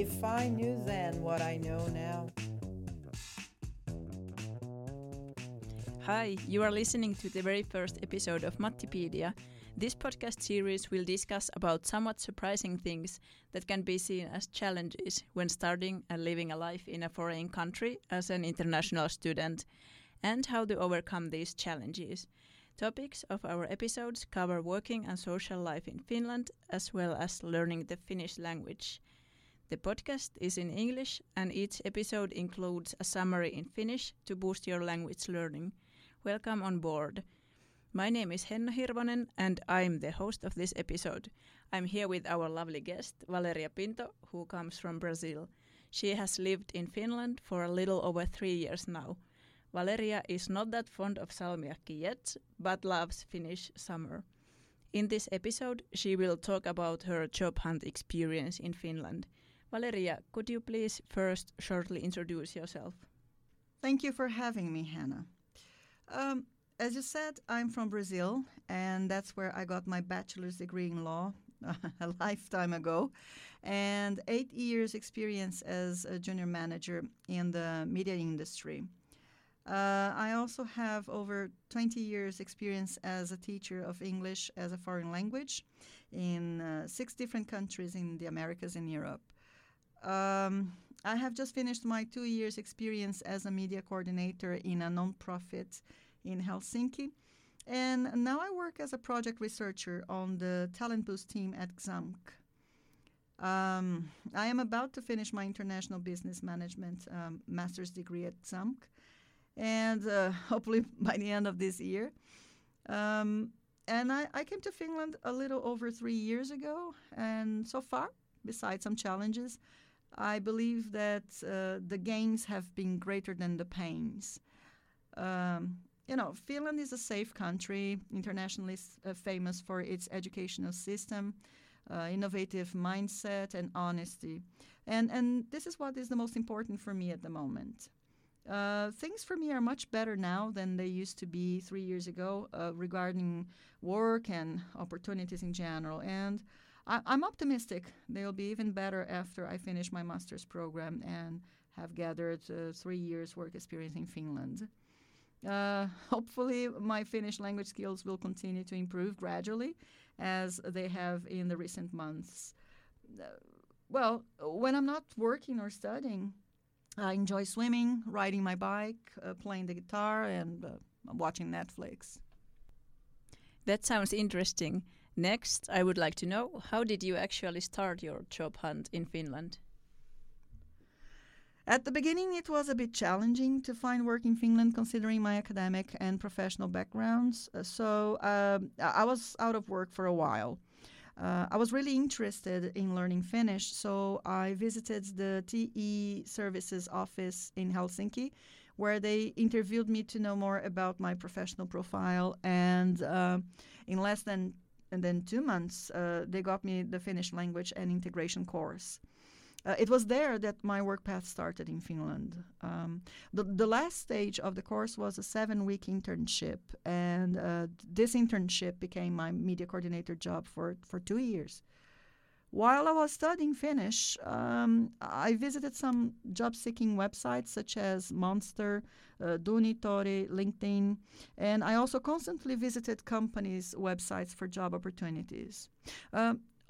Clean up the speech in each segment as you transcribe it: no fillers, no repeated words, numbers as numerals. If I knew then what I know now. Hi, you are listening to the very first episode of Mattipedia. This podcast series will discuss about somewhat surprising things that can be seen as challenges when starting and living a life in a foreign country as an international student, and how to overcome these challenges. Topics of our episodes cover working and social life in Finland, as well as learning the Finnish language. The podcast is in English, and each episode includes a summary in Finnish to boost your language learning. Welcome on board. My name is Henna Hirvonen, and I'm the host of this episode. I'm here with our lovely guest, Valeria Pinto, who comes from Brazil. She has lived in Finland for a little over 3 years now. Valeria is not that fond of salmiakki yet, but loves Finnish summer. In this episode, she will talk about her job hunt experience in Finland. Valeria, could you please first shortly introduce yourself? Thank you for having me, Hannah. As you said, I'm from Brazil, and that's where I got my bachelor's degree in law a lifetime ago, and 8 years experience as a junior manager in the media industry. I also have over 20 years experience as a teacher of English as a foreign language in 6 different countries in the Americas and Europe. I have just finished my 2 years experience as a media coordinator in a non-profit in Helsinki. And now I work as a project researcher on the Talent Boost team at Xamk. I am about to finish my International Business Management master's degree at Xamk, and hopefully by the end of this year. And I came to Finland a little over 3 years ago, and so far, besides some challenges, I believe that the gains have been greater than the pains. Finland is a safe country, internationally famous for its educational system, innovative mindset, and honesty. And this is what is the most important for me at the moment. Things for me are much better now than they used to be 3 years ago regarding work and opportunities in general. And I'm optimistic they'll be even better after I finish my master's program and have gathered 3 years work experience in Finland. Hopefully, my Finnish language skills will continue to improve gradually as they have in the recent months. When I'm not working or studying, I enjoy swimming, riding my bike, playing the guitar, and watching Netflix. That sounds interesting. Next, I would like to know, how did you actually start your job hunt in Finland? At the beginning, it was a bit challenging to find work in Finland, considering my academic and professional backgrounds. So I was out of work for a while. I was really interested in learning Finnish, so I visited the TE services office in Helsinki, where they interviewed me to know more about my professional profile. And in less than 2 months, they got me the Finnish language and integration course. It was there that my work path started in Finland. The last stage of the course was a 7-week internship, and this internship became my media coordinator job for 2 years. While I was studying Finnish, I visited some job-seeking websites such as Monster, Duunitori, LinkedIn, and I also constantly visited companies' websites for job opportunities.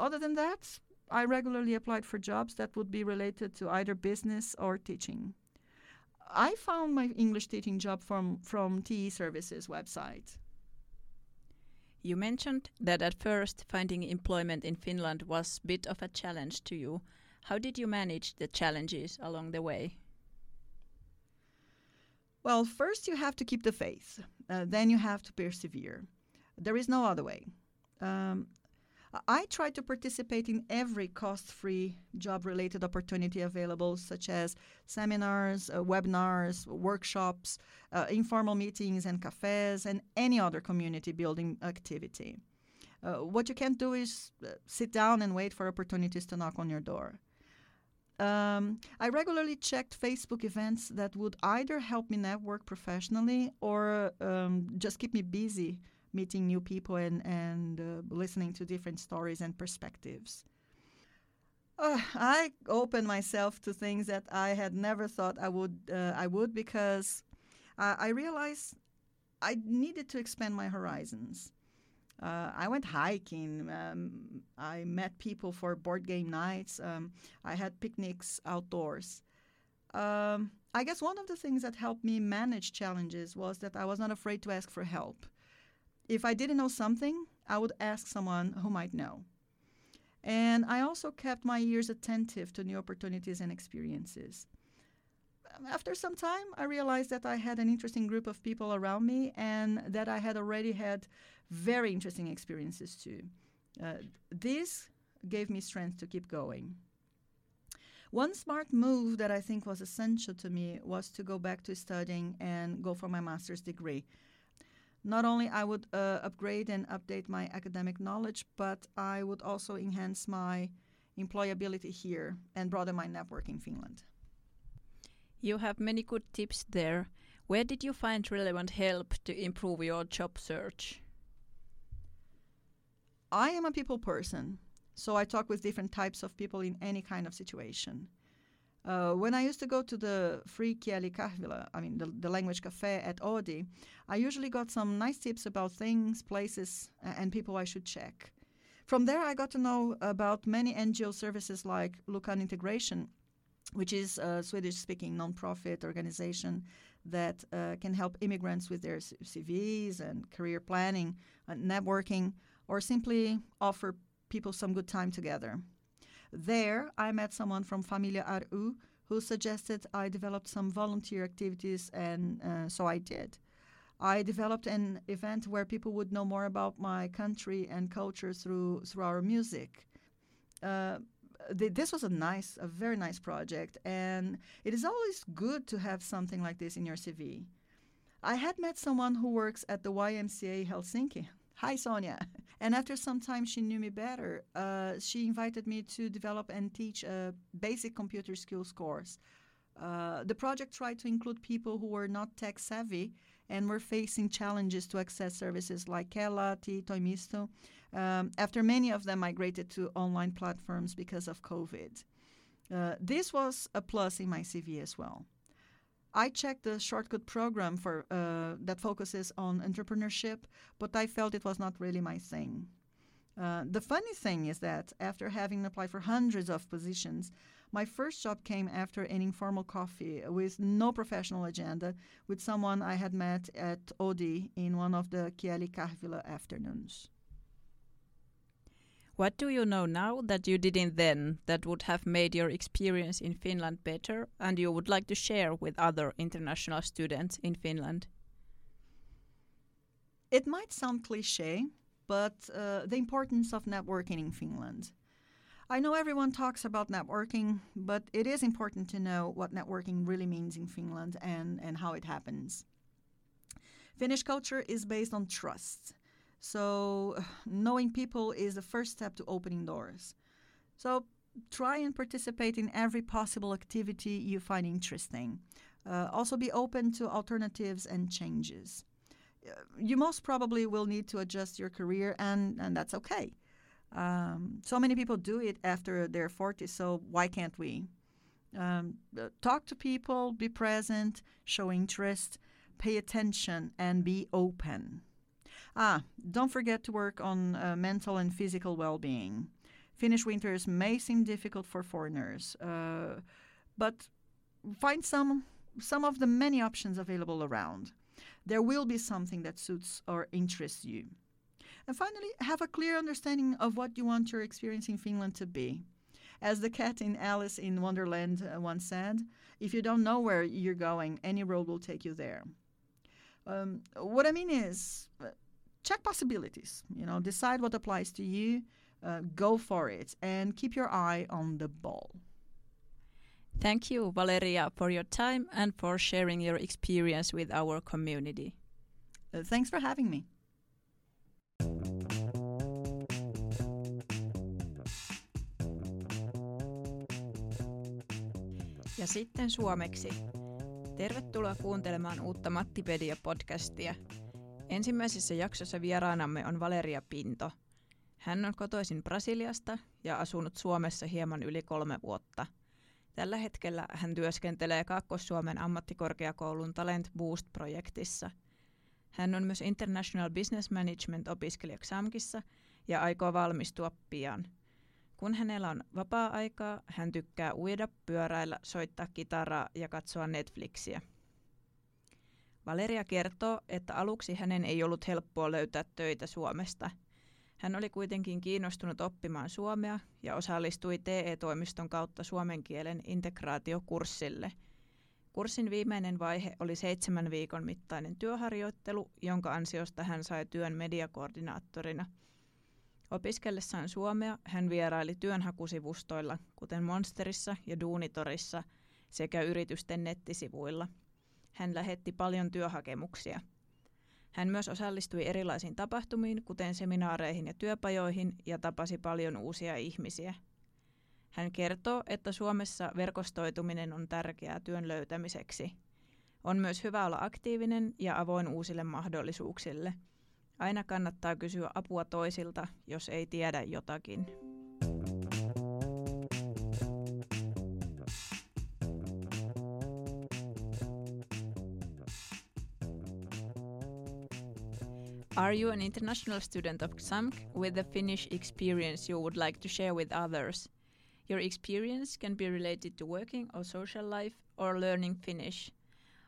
Other than that, I regularly applied for jobs that would be related to either business or teaching. I found my English teaching job from TE services website. You mentioned that at first finding employment in Finland was a bit of a challenge to you. How did you manage the challenges along the way? Well, first you have to keep the faith. Then you have to persevere. There is no other way. I tried to participate in every cost-free job-related opportunity available, such as seminars, webinars, workshops, informal meetings and cafes, and any other community-building activity. What you can't do is sit down and wait for opportunities to knock on your door. I regularly checked Facebook events that would either help me network professionally or just keep me busy meeting new people and listening to different stories and perspectives. I opened myself to things that I had never thought I would because I realized I needed to expand my horizons. I went hiking. I met people for board game nights. I had picnics outdoors. I guess one of the things that helped me manage challenges was that I was not afraid to ask for help. If I didn't know something, I would ask someone who might know. And I also kept my ears attentive to new opportunities and experiences. After some time, I realized that I had an interesting group of people around me and that I had already had very interesting experiences too. This gave me strength to keep going. One smart move that I think was essential to me was to go back to studying and go for my master's degree. Not only I would upgrade and update my academic knowledge, but I would also enhance my employability here and broaden my network in Finland. You have many good tips there. Where did you find relevant help to improve your job search? I am a people person, so I talk with different types of people in any kind of situation. When I used to go to the free Kielikahvila, I mean the language cafe at Oodi, I usually got some nice tips about things, places, and people I should check. From there, I got to know about many NGO services like Lukan Integration, which is a Swedish-speaking nonprofit organization that can help immigrants with their CVs and career planning and networking, or simply offer people some good time together. There, I met someone from Familia Aru who suggested I develop some volunteer activities, and so I did. I developed an event where people would know more about my country and culture through our music. This was a very nice project, and it is always good to have something like this in your CV. I had met someone who works at the YMCA Helsinki. Hi, Sonia. And after some time, she knew me better. She invited me to develop and teach a basic computer skills course. The project tried to include people who were not tech savvy and were facing challenges to access services like Kela, TE Toimisto, after many of them migrated to online platforms because of COVID. This was a plus in my CV as well. I checked the shortcut program for that focuses on entrepreneurship, but I felt it was not really my thing. The funny thing is that after having applied for hundreds of positions, my first job came after an informal coffee with no professional agenda with someone I had met at Oodi in one of the Kielikahvila afternoons. What do you know now that you didn't then that would have made your experience in Finland better and you would like to share with other international students in Finland? It might sound cliché, but the importance of networking in Finland. I know everyone talks about networking, but it is important to know what networking really means in Finland and how it happens. Finnish culture is based on trust. So knowing people is the first step to opening doors. So try and participate in every possible activity you find interesting. Also be open to alternatives and changes. You most probably will need to adjust your career, and that's okay. So many people do it after they're 40, so why can't we? Talk to people, be present, show interest, pay attention, and be open. Don't forget to work on mental and physical well-being. Finnish winters may seem difficult for foreigners, but find some of the many options available around. There will be something that suits or interests you. And finally, have a clear understanding of what you want your experience in Finland to be. As the cat in Alice in Wonderland once said, if you don't know where you're going, any road will take you there. What I mean is, check possibilities, decide what applies to you, go for it, and keep your eye on the ball. Thank you, Valeria, for your time and for sharing your experience with our community. Thanks for having me. Ja sitten suomeksi. Tervetuloa kuuntelemaan uutta Mattipedia-podcastia. Ensimmäisessä jaksossa vieraanamme on Valeria Pinto. Hän on kotoisin Brasiliasta ja asunut Suomessa hieman yli 3 vuotta. Tällä hetkellä hän työskentelee Kaakkois-Suomen ammattikorkeakoulun Talent Boost-projektissa. Hän on myös International Business Management -opiskelija Xamkissa ja aikoo valmistua pian. Kun hänellä on vapaa-aikaa, hän tykkää uida, pyöräillä, soittaa kitaraa ja katsoa Netflixiä. Valeria kertoo, että aluksi hänen ei ollut helppoa löytää töitä Suomesta. Hän oli kuitenkin kiinnostunut oppimaan suomea ja osallistui TE-toimiston kautta suomen kielen integraatiokurssille. Kurssin viimeinen vaihe oli 7 viikon mittainen työharjoittelu, jonka ansiosta hän sai työn mediakoordinaattorina. Opiskellessaan suomea hän vieraili työnhakusivustoilla, kuten Monsterissa ja Duunitorissa sekä yritysten nettisivuilla. Hän lähetti paljon työhakemuksia. Hän myös osallistui erilaisiin tapahtumiin, kuten seminaareihin ja työpajoihin, ja tapasi paljon uusia ihmisiä. Hän kertoo, että Suomessa verkostoituminen on tärkeää työn löytämiseksi. On myös hyvä olla aktiivinen ja avoin uusille mahdollisuuksille. Aina kannattaa kysyä apua toisilta, jos ei tiedä jotakin. Are you an international student of Xamk with a Finnish experience you would like to share with others? Your experience can be related to working or social life or learning Finnish.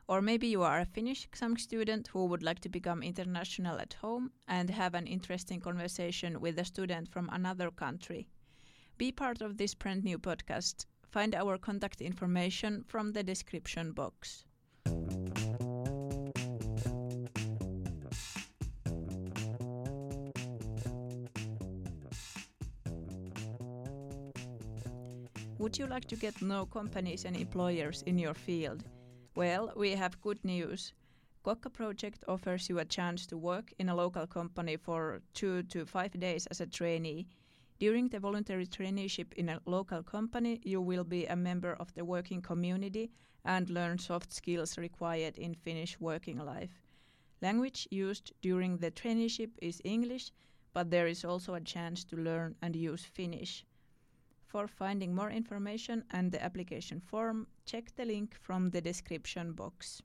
Or maybe you are a Finnish Xamk student who would like to become international at home and have an interesting conversation with a student from another country. Be part of this brand new podcast. Find our contact information from the description box. Would you like to get to know companies and employers in your field? Well, we have good news. Kokka Project offers you a chance to work in a local company for 2 to 5 days as a trainee. During the voluntary traineeship in a local company, you will be a member of the working community and learn soft skills required in Finnish working life. Language used during the traineeship is English, but there is also a chance to learn and use Finnish. For finding more information and the application form, check the link from the description box.